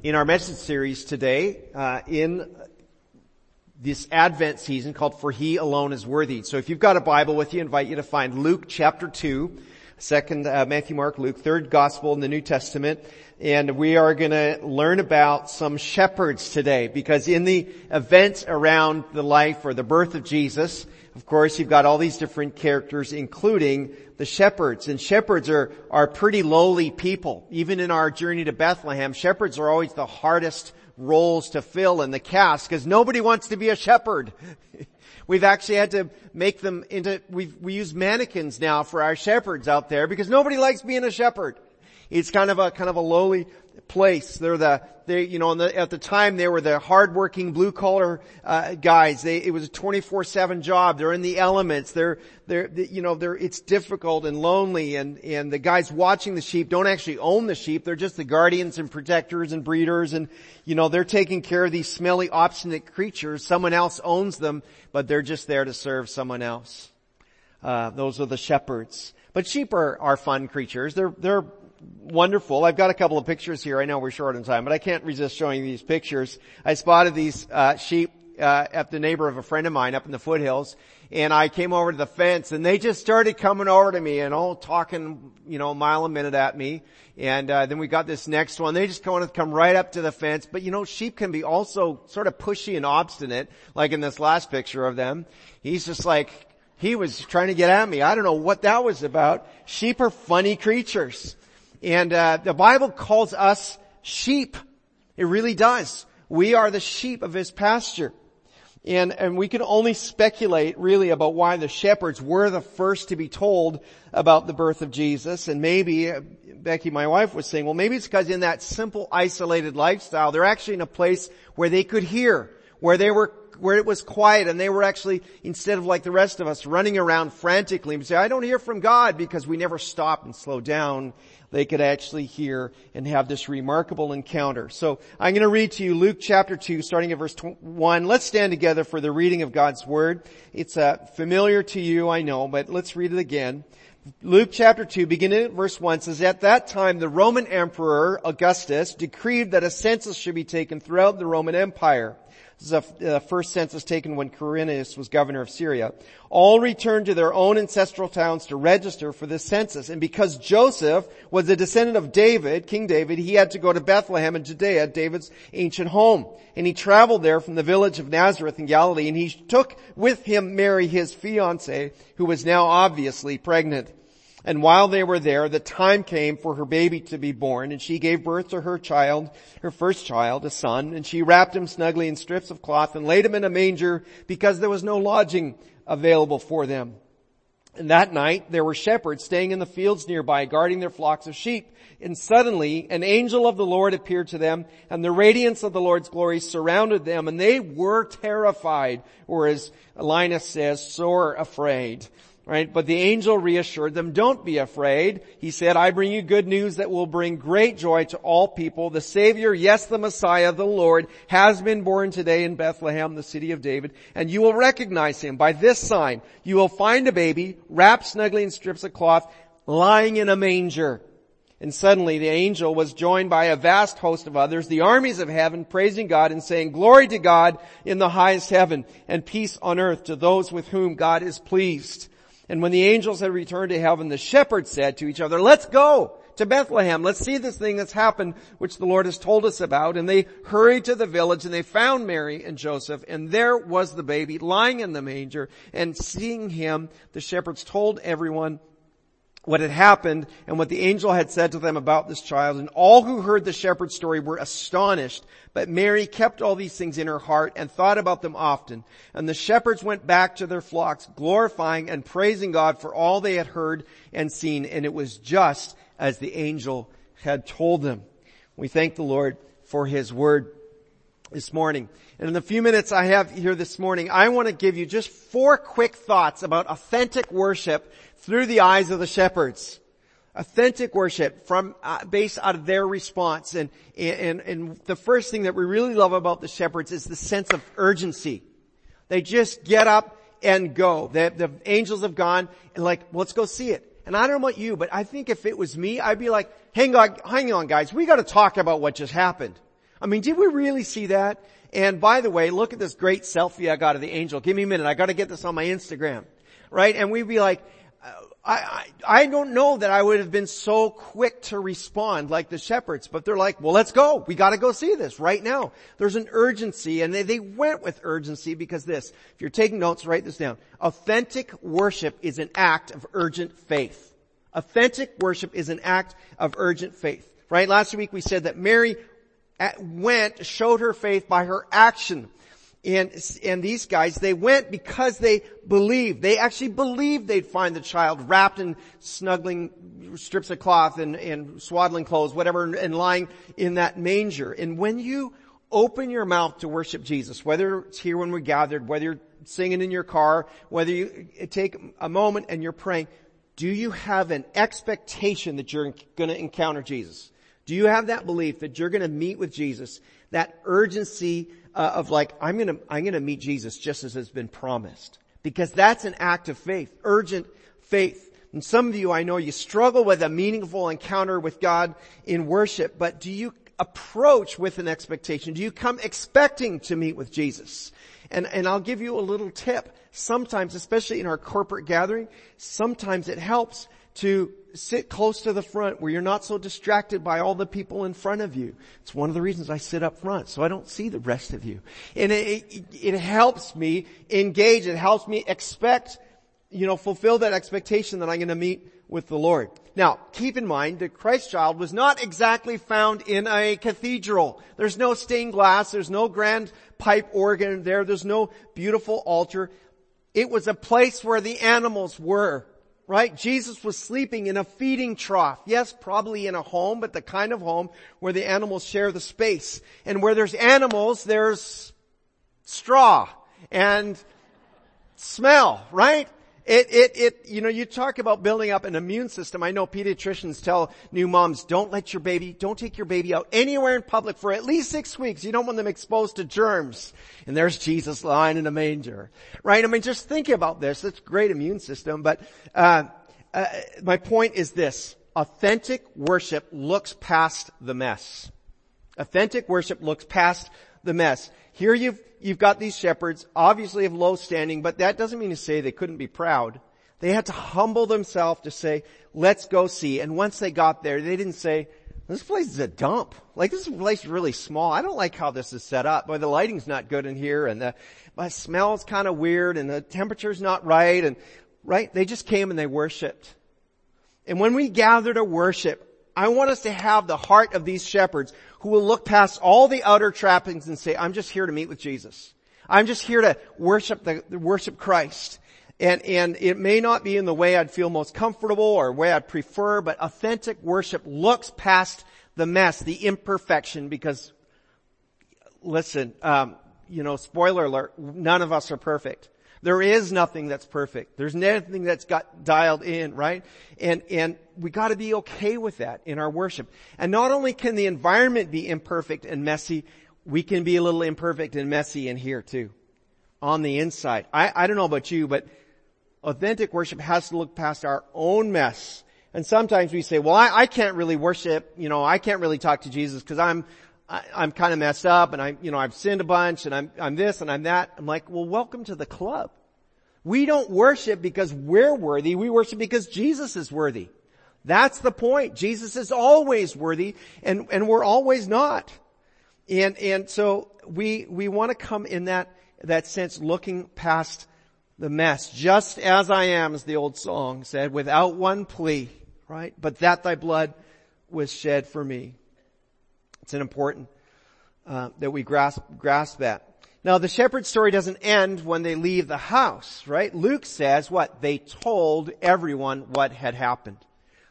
in our message series today in this Advent season called For He Alone is Worthy. So if you've got a Bible with you, I invite you to find Luke chapter 2, second Matthew, Mark, Luke, third gospel in the New Testament. And we are going to learn about some shepherds today, because in the events around the life or the birth of Jesus, of course, you've got all these different characters, including the shepherds. And shepherds are pretty lowly people. Even in our journey to Bethlehem, shepherds are always the hardest roles to fill in the cast, because nobody wants to be a shepherd. We've actually had to make them into, we use mannequins now for our shepherds out there, because nobody likes being a shepherd. It's kind of a lowly place. At the time they were the hardworking blue collar, guys. It was a 24/7 job. They're in the elements. It's difficult and lonely, and the guys watching the sheep don't actually own the sheep. They're just the guardians and protectors and breeders, and, they're taking care of these smelly, obstinate creatures. Someone else owns them, but they're just there to serve someone else. Those are the shepherds. But sheep are fun creatures. They're wonderful. I've got a couple of pictures here. I know we're short on time, but I can't resist showing you these pictures. I spotted these sheep at the neighbor of a friend of mine up in the foothills, and I came over to the fence, and they just started coming over to me and all talking, a mile a minute at me. And then we got this next one. They just wanted to come right up to the fence. But sheep can be also sort of pushy and obstinate, like in this last picture of them. He's just like, he was trying to get at me. I don't know what that was about. Sheep are funny creatures. And the Bible calls us sheep. It really does. We are the sheep of his pasture. And we can only speculate really about why the shepherds were the first to be told about the birth of Jesus. And maybe, Becky, my wife, was saying, well, maybe it's because in that simple, isolated lifestyle, they're actually in a place where they could hear, where it was quiet, and they were actually, instead of like the rest of us, running around frantically and say, I don't hear from God, because we never stop and slow down. They could actually hear and have this remarkable encounter. So I'm going to read to you Luke chapter 2, starting at verse 1. Let's stand together for the reading of God's Word. It's familiar to you, I know, but let's read it again. Luke chapter 2, beginning at verse 1, says, At that time the Roman Emperor Augustus decreed that a census should be taken throughout the Roman Empire. This is the first census taken when Quirinius was governor of Syria. All returned to their own ancestral towns to register for this census. And because Joseph was a descendant of David, King David, he had to go to Bethlehem in Judea, David's ancient home. And he traveled there from the village of Nazareth in Galilee. And he took with him Mary, his fiancée, who was now obviously pregnant. And while they were there, the time came for her baby to be born, and she gave birth to her first child, a son, and she wrapped him snugly in strips of cloth and laid him in a manger, because there was no lodging available for them. And that night there were shepherds staying in the fields nearby, guarding their flocks of sheep. And suddenly an angel of the Lord appeared to them, and the radiance of the Lord's glory surrounded them, and they were terrified, or as Linus says, sore afraid. Right? But the angel reassured them, don't be afraid. He said, I bring you good news that will bring great joy to all people. The Savior, yes, the Messiah, the Lord, has been born today in Bethlehem, the city of David, and you will recognize him by this sign. You will find a baby wrapped snugly in strips of cloth, lying in a manger. And suddenly the angel was joined by a vast host of others, the armies of heaven, praising God and saying, Glory to God in the highest heaven, and peace on earth to those with whom God is pleased. And when the angels had returned to heaven, the shepherds said to each other, Let's go to Bethlehem. Let's see this thing that's happened, which the Lord has told us about. And they hurried to the village, and they found Mary and Joseph. And there was the baby lying in the manger. And seeing him, the shepherds told everyone what had happened and what the angel had said to them about this child. And all who heard the shepherd's story were astonished. But Mary kept all these things in her heart and thought about them often. And the shepherds went back to their flocks, glorifying and praising God for all they had heard and seen. And it was just as the angel had told them. We thank the Lord for His Word this morning. And in the few minutes I have here this morning, I want to give you just 4 quick thoughts about authentic worship through the eyes of the shepherds. Authentic worship from based out of their response. And the first thing that we really love about the shepherds is the sense of urgency. They just get up and go. The angels have gone and like, let's go see it. And I don't know about you, but I think if it was me, I'd be like, hang on guys, we got to talk about what just happened. I mean, did we really see that? And by the way, look at this great selfie I got of the angel. Give me a minute. I got to get this on my Instagram. Right? And we'd be like, I don't know that I would have been so quick to respond like the shepherds, but they're like, well, let's go. We got to go see this right now. There's an urgency, and they went with urgency because this. If you're taking notes, write this down. Authentic worship is an act of urgent faith. Authentic worship is an act of urgent faith. Right? Last week we said that Mary showed her faith by her action. And these guys, they went because they believed. They actually believed they'd find the child wrapped in snuggling strips of cloth and swaddling clothes, whatever, and lying in that manger. And when you open your mouth to worship Jesus, whether it's here when we're gathered, whether you're singing in your car, whether you take a moment and you're praying, do you have an expectation that you're going to encounter Jesus? Do you have that belief that you're going to meet with Jesus? That urgency of like, I'm going to meet Jesus just as has been promised. Because that's an act of faith. Urgent faith. And some of you, I know you struggle with a meaningful encounter with God in worship, but do you approach with an expectation? Do you come expecting to meet with Jesus? And I'll give you a little tip. Sometimes, especially in our corporate gathering, sometimes it helps to sit close to the front where you're not so distracted by all the people in front of you. It's one of the reasons I sit up front, so I don't see the rest of you. And it helps me engage. It helps me expect, fulfill that expectation that I'm going to meet with the Lord. Now, keep in mind that Christ child was not exactly found in a cathedral. There's no stained glass. There's no grand pipe organ there. There's no beautiful altar. It was a place where the animals were. Right? Jesus was sleeping in a feeding trough. Yes, probably in a home, but the kind of home where the animals share the space. And where there's animals, there's straw and smell, right? You talk about building up an immune system. I know pediatricians tell new moms, don't take your baby out anywhere in public for at least 6 weeks. You don't want them exposed to germs. And there's Jesus lying in a manger, right? I mean, just think about this. It's a great immune system. But, my point is this. Authentic worship looks past the mess. Authentic worship looks past the mess. Here you've got these shepherds, obviously of low standing, but that doesn't mean to say they couldn't be proud. They had to humble themselves to say, let's go see. And once they got there, they didn't say, this place is a dump. Like, this place is really small. I don't like how this is set up. Boy, the lighting's not good in here, and the smell's kind of weird, and the temperature's not right, right? They just came and they worshiped. And when we gather to worship, I want us to have the heart of these shepherds who will look past all the outer trappings and say, I'm just here to meet with Jesus. I'm just here to worship Christ. And it may not be in the way I'd feel most comfortable or way I'd prefer, but authentic worship looks past the mess, the imperfection, because listen, spoiler alert, none of us are perfect. There is nothing that's perfect. There's nothing that's got dialed in, right? And we gotta be okay with that in our worship. And not only can the environment be imperfect and messy, we can be a little imperfect and messy in here too. On the inside. I don't know about you, but authentic worship has to look past our own mess. And sometimes we say, well, I can't really worship, I can't really talk to Jesus because I'm kind of messed up and I've sinned a bunch and I'm this and I'm that. I'm like, well, welcome to the club. We don't worship because we're worthy. We worship because Jesus is worthy. That's the point. Jesus is always worthy and we're always not. And so we want to come in that sense looking past the mess. Just as I am, as the old song said, without one plea, right? But that thy blood was shed for me. It's important that we grasp that. Now, the shepherd's story doesn't end when they leave the house, right? Luke says what? They told everyone what had happened.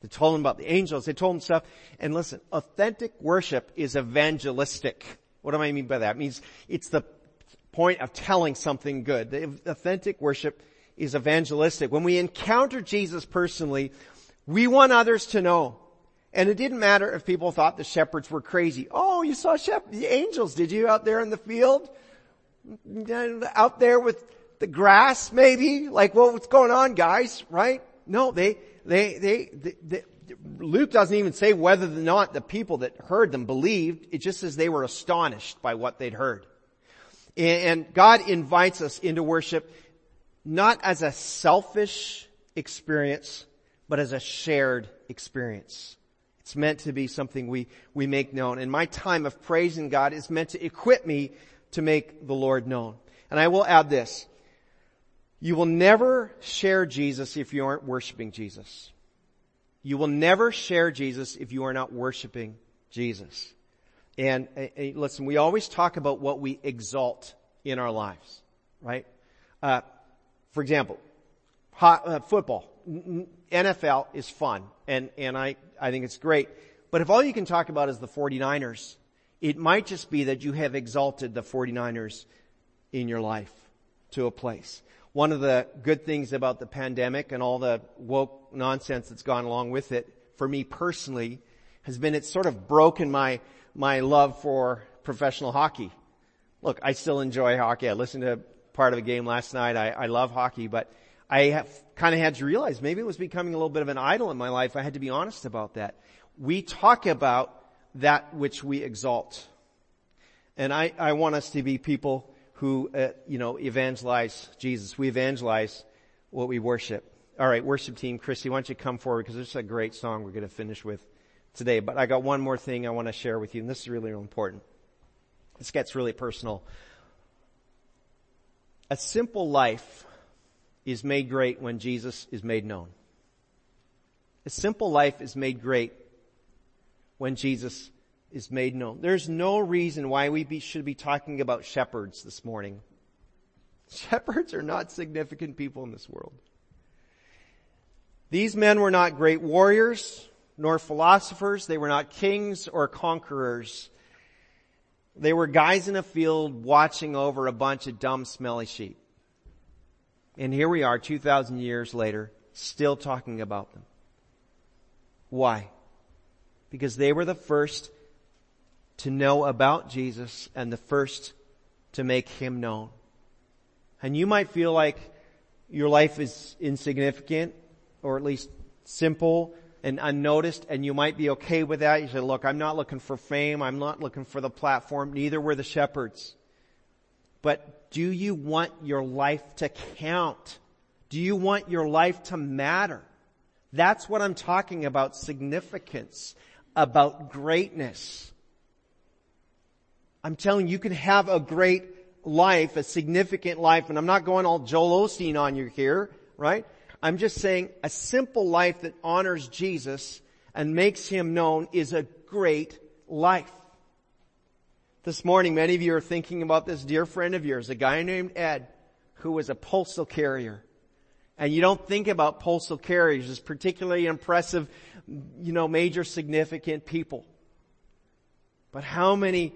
They told him about the angels. They told him stuff. And listen, authentic worship is evangelistic. What do I mean by that? It means it's the point of telling something good. The authentic worship is evangelistic. When we encounter Jesus personally, we want others to know. And it didn't matter if people thought the shepherds were crazy. Oh, you saw the angels, did you, out there in the field? Out there with the grass, maybe? Like, well, what's going on, guys, right? No, they Luke doesn't even say whether or not the people that heard them believed. It just says they were astonished by what they'd heard. And God invites us into worship not as a selfish experience, but as a shared experience. It's meant to be something we make known. And my time of praising God is meant to equip me to make the Lord known. And I will add this. You will never share Jesus if you aren't worshiping Jesus. You will never share Jesus if you are not worshiping Jesus. And listen, we always talk about what we exalt in our lives, right? For example, football. NFL is fun, and I think it's great. But if all you can talk about is the 49ers, it might just be that you have exalted the 49ers in your life to a place. One of the good things about the pandemic and all the woke nonsense that's gone along with it, for me personally, has been it's sort of broken my love for professional hockey. Look, I still enjoy hockey. I listened to part of a game last night. I love hockey, but I have kind of had to realize maybe it was becoming a little bit of an idol in my life. I had to be honest about that. We talk about that which we exalt. And I want us to be people who, evangelize Jesus. We evangelize what we worship. All right, worship team, Christy, why don't you come forward, because this is a great song we're going to finish with today. But I got one more thing I want to share with you, and this is really important. This gets really personal. A simple life is made great when Jesus is made known. A simple life is made great when Jesus is made known. There's no reason why should be talking about shepherds this morning. Shepherds are not significant people in this world. These men were not great warriors, nor philosophers. They were not kings or conquerors. They were guys in a field watching over a bunch of dumb, smelly sheep. And here we are, 2,000 years later, still talking about them. Why? Because they were the first to know about Jesus and the first to make Him known. And you might feel like your life is insignificant, or at least simple and unnoticed, and you might be okay with that. You say, look, I'm not looking for fame. I'm not looking for the platform. Neither were the shepherds. But do you want your life to count? Do you want your life to matter? That's what I'm talking about, significance, about greatness. I'm telling you, you can have a great life, a significant life, and I'm not going all Joel Osteen on you here, right? I'm just saying a simple life that honors Jesus and makes Him known is a great life. This morning, many of you are thinking about this dear friend of yours, a guy named Ed, who was a postal carrier. And you don't think about postal carriers as particularly impressive, major significant people. But how many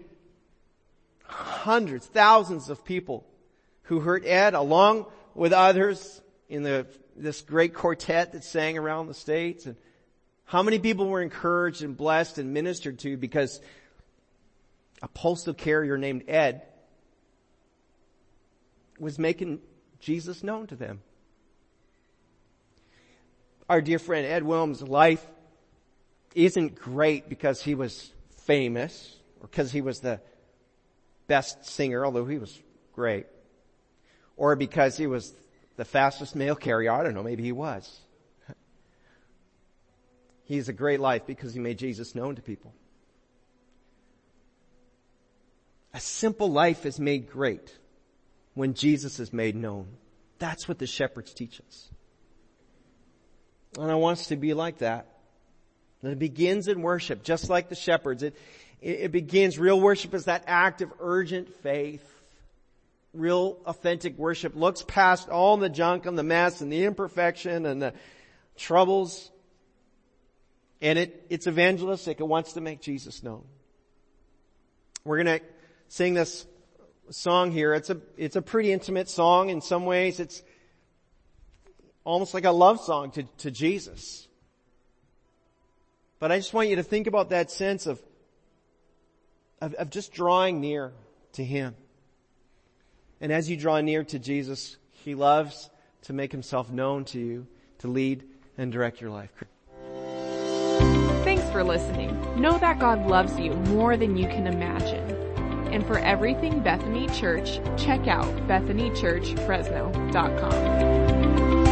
hundreds, thousands of people who heard Ed along with others in this great quartet that sang around the States. And how many people were encouraged and blessed and ministered to because a postal carrier named Ed was making Jesus known to them. Our dear friend Ed Wilms' life isn't great because he was famous or because he was the best singer, although he was great, or because he was the fastest mail carrier. I don't know, maybe he was. He's a great life because he made Jesus known to people. A simple life is made great when Jesus is made known. That's what the shepherds teach us. And I want us to be like that. And it begins in worship, just like the shepherds. It begins, real worship is that act of urgent faith. Real authentic worship looks past all the junk and the mess and the imperfection and the troubles And it's evangelistic. It wants to make Jesus known. We're going to sing this song here. It's a pretty intimate song. In some ways, it's almost like a love song to Jesus. But I just want you to think about that sense of just drawing near to Him. And as you draw near to Jesus, He loves to make Himself known to you, to lead and direct your life. Thanks for listening. Know that God loves you more than you can imagine. And for everything Bethany Church, check out BethanyChurchFresno.com.